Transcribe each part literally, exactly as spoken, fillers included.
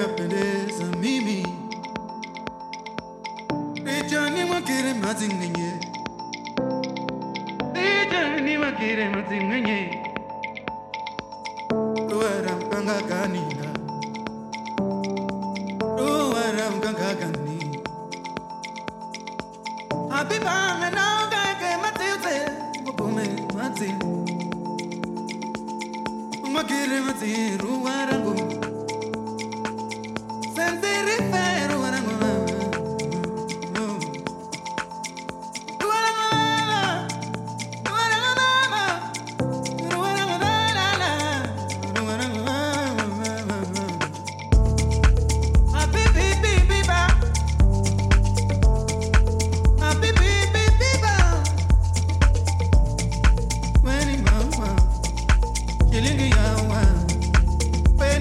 Any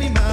man.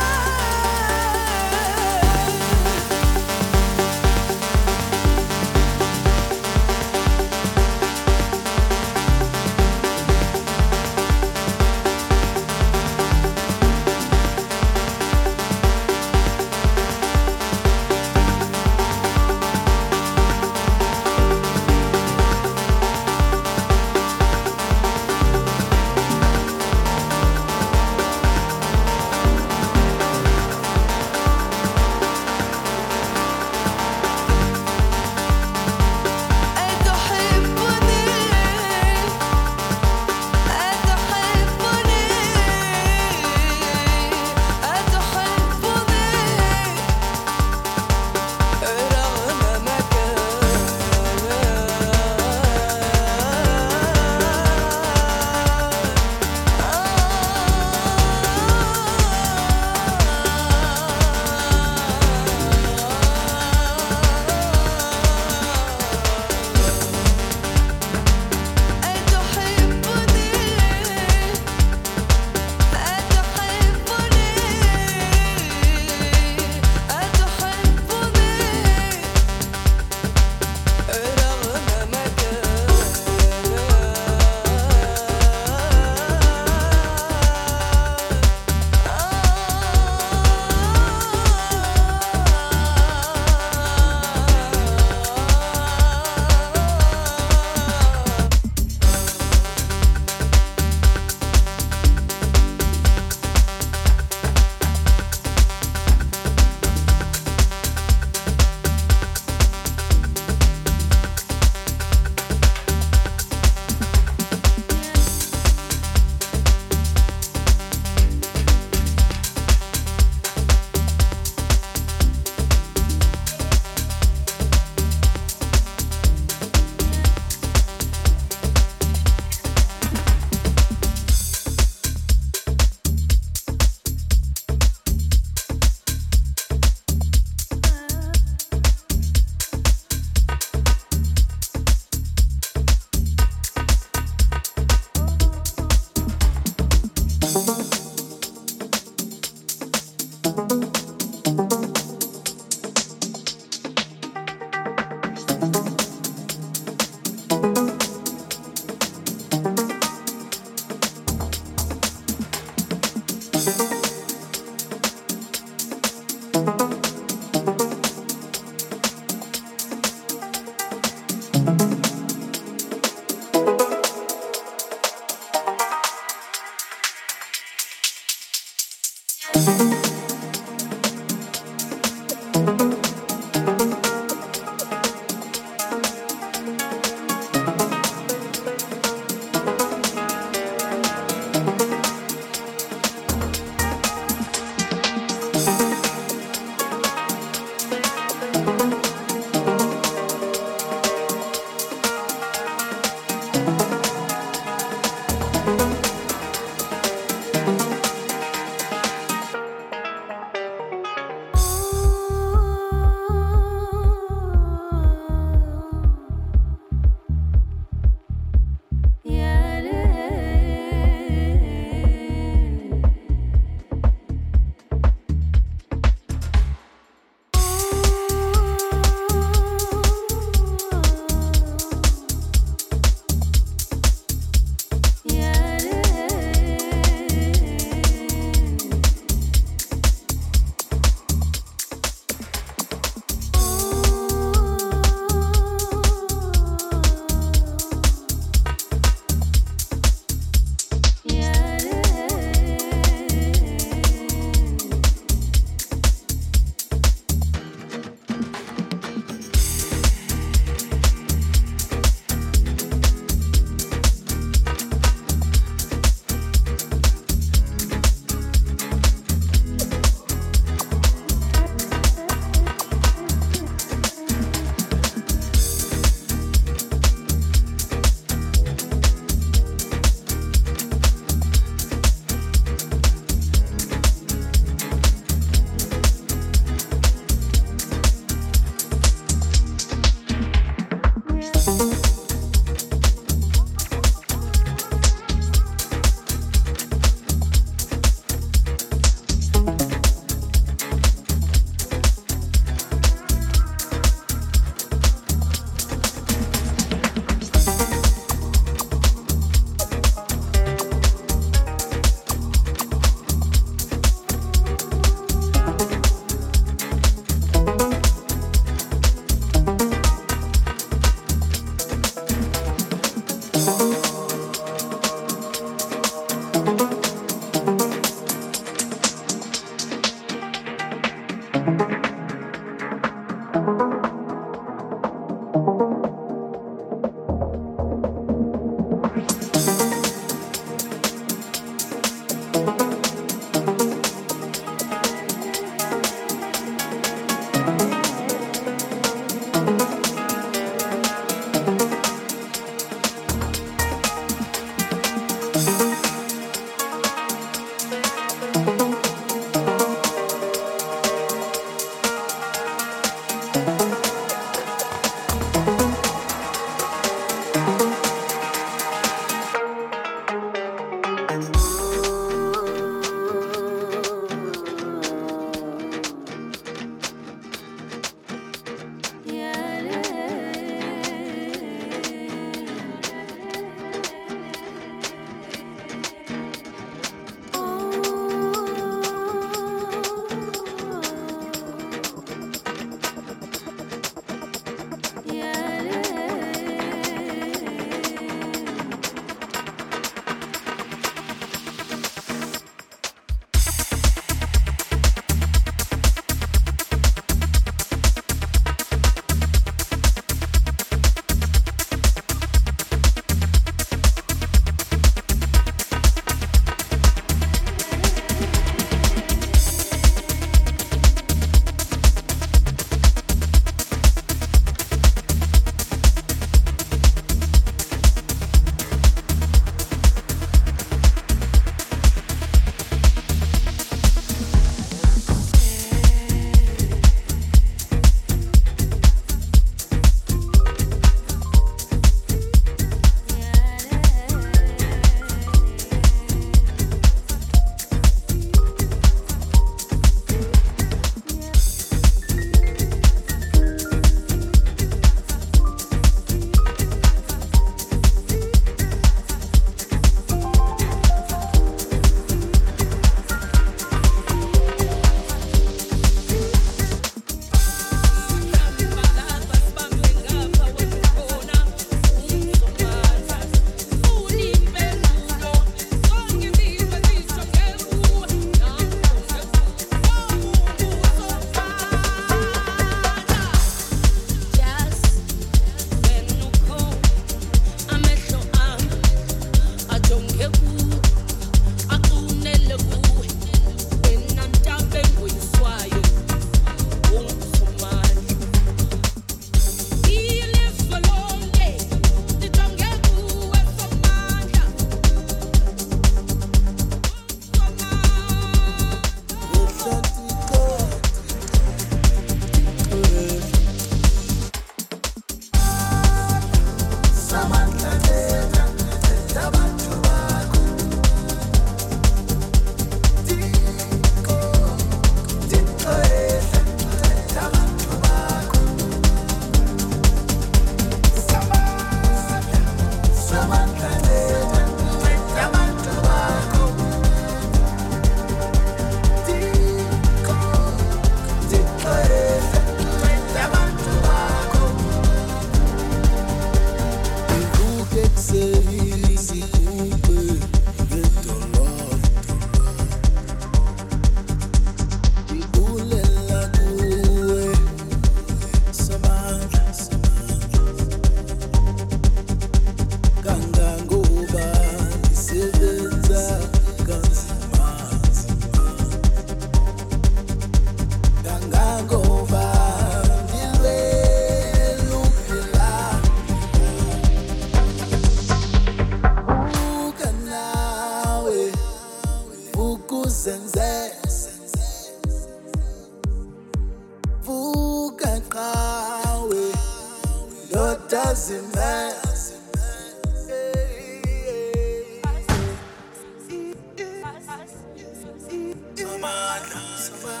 I don't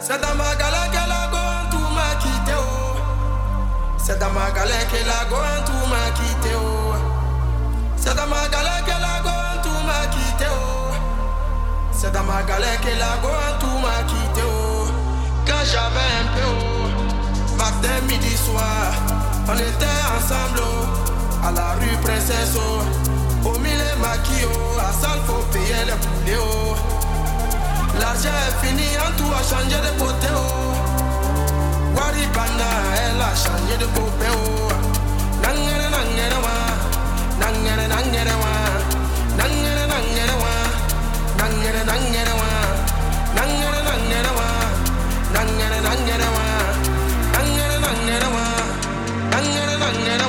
C'est dans ma galère qu'elle a gone, tout m'a quitté. C'est dans ma galère qu'elle a gone, tout m'a quitté. C'est dans ma galère qu'elle a gone, tout m'a quitté. C'est dans ma galère qu'elle a gone, tout m'a quitté. Quand j'avais un peu, matin, midi, soir, on était ensemble à la rue Princesse. Au milieu maquillot, à salle faut payer les poulets. L'argent est fini, en tout a changé de beauté. Waribana, elle a changé de beauté. Nangere nangere wa, nangere nangere wa, nangere nangere wa, nangere nangere wa, nangere nangere wa, nangere nangere wa, nangere nangere wa, nangere nangere wa, nangere nangere wa.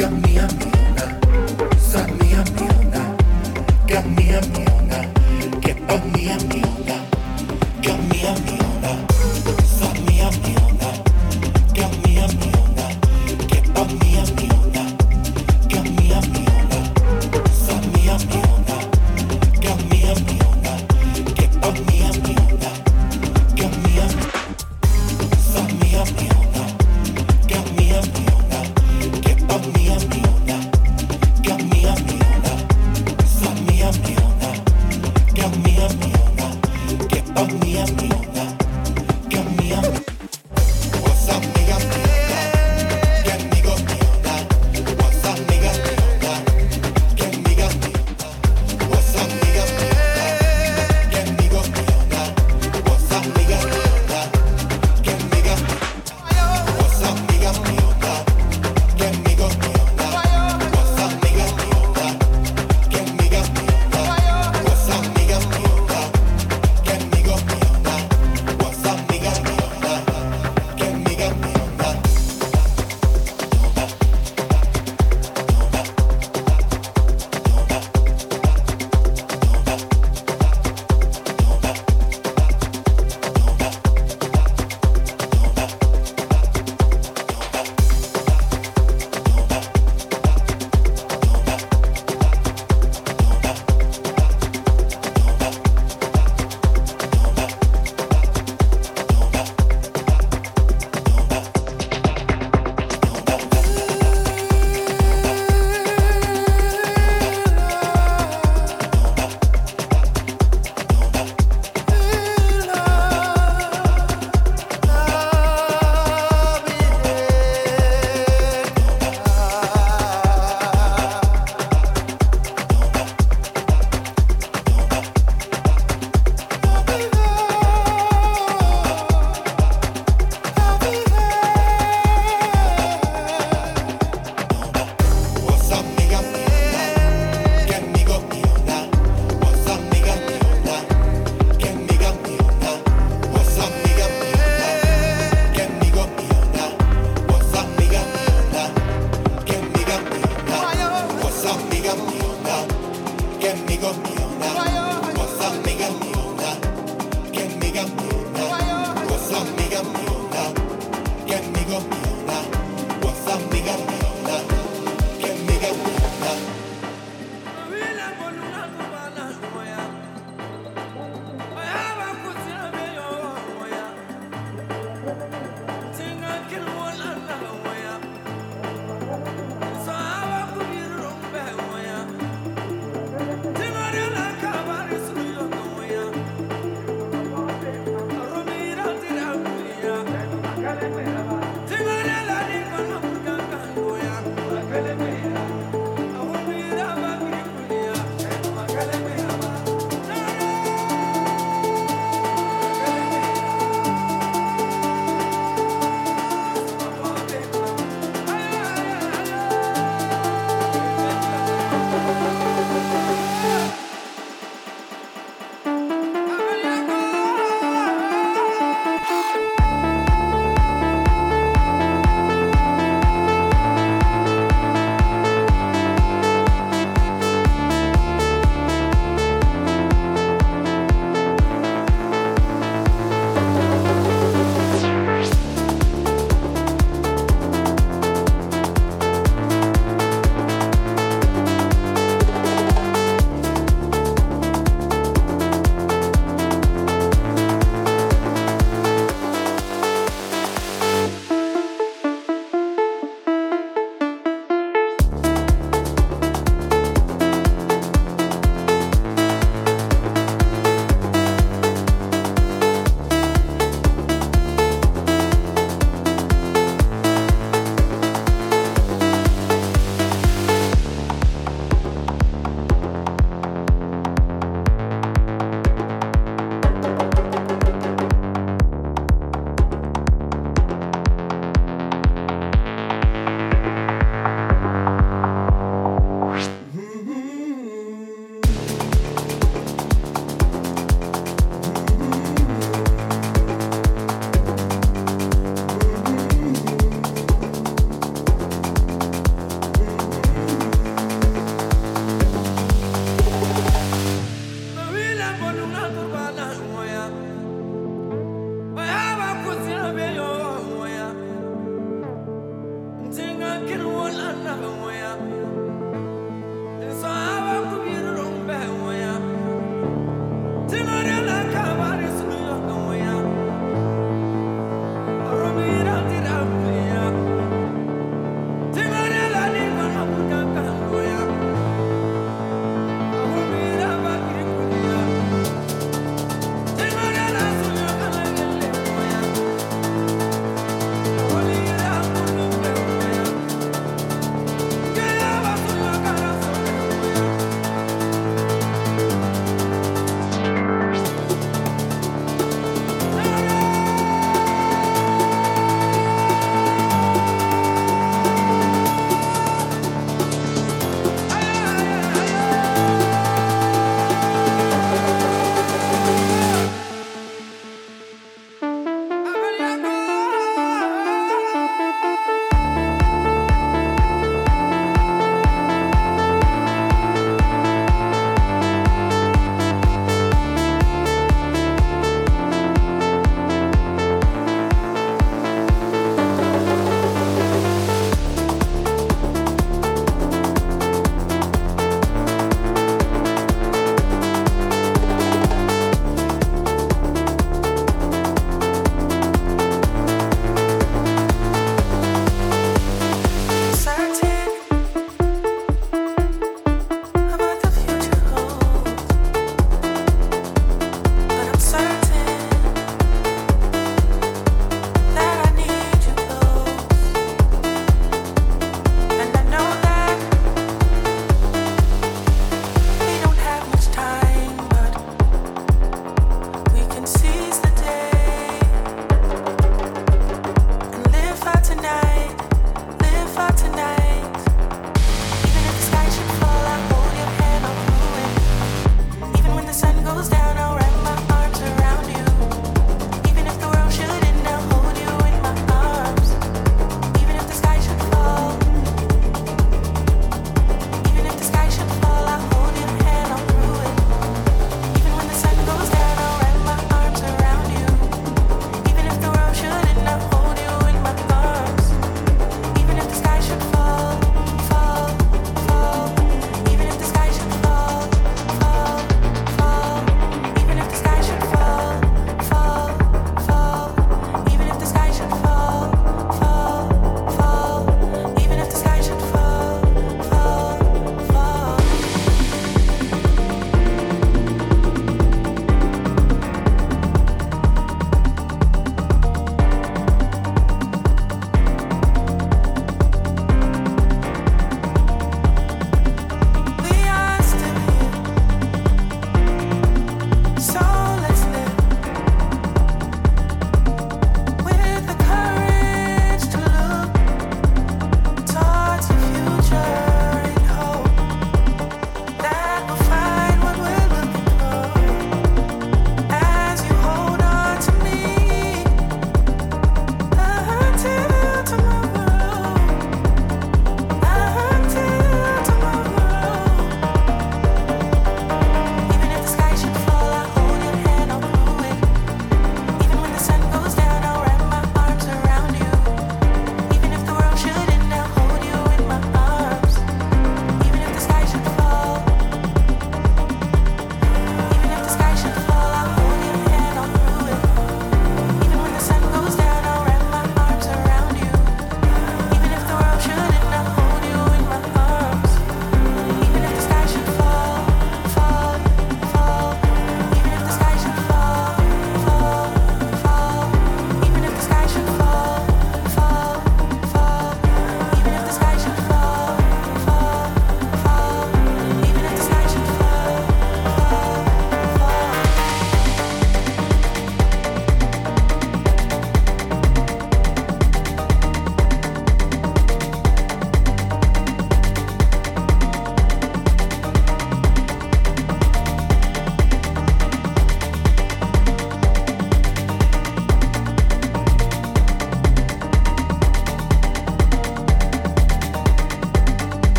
Get up me, up me, up.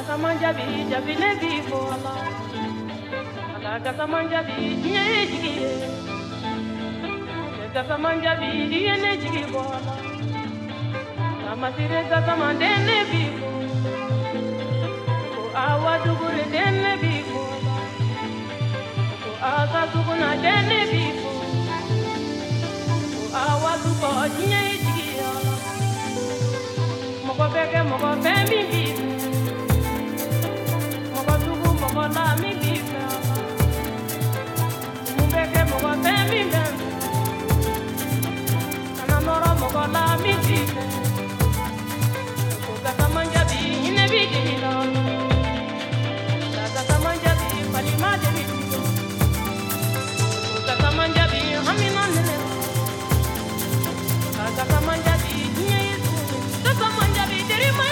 Jakamanja bi jabi nebi ko ala, ala jakamanja bi ne jigi, jakamanja bi ne jigi ko ala, kamasire jakamande nebi ko, ko awadu gure nebi ko, ko agadu guna nebi ko, ko awadu ko ne jigi ala, moko beke moko bemi bi. Mama mi bifa, mubeke mwa bemi bemi, kana moro mwa la mi bifa, kuka kamanja bi ine bi dilo, kuka kamanja bi palima bi dilo, kuka kamanja bi hamina nene, kuka kamanja bi ine yesu, kuka kamanja bi terima.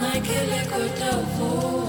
na kile kutafu.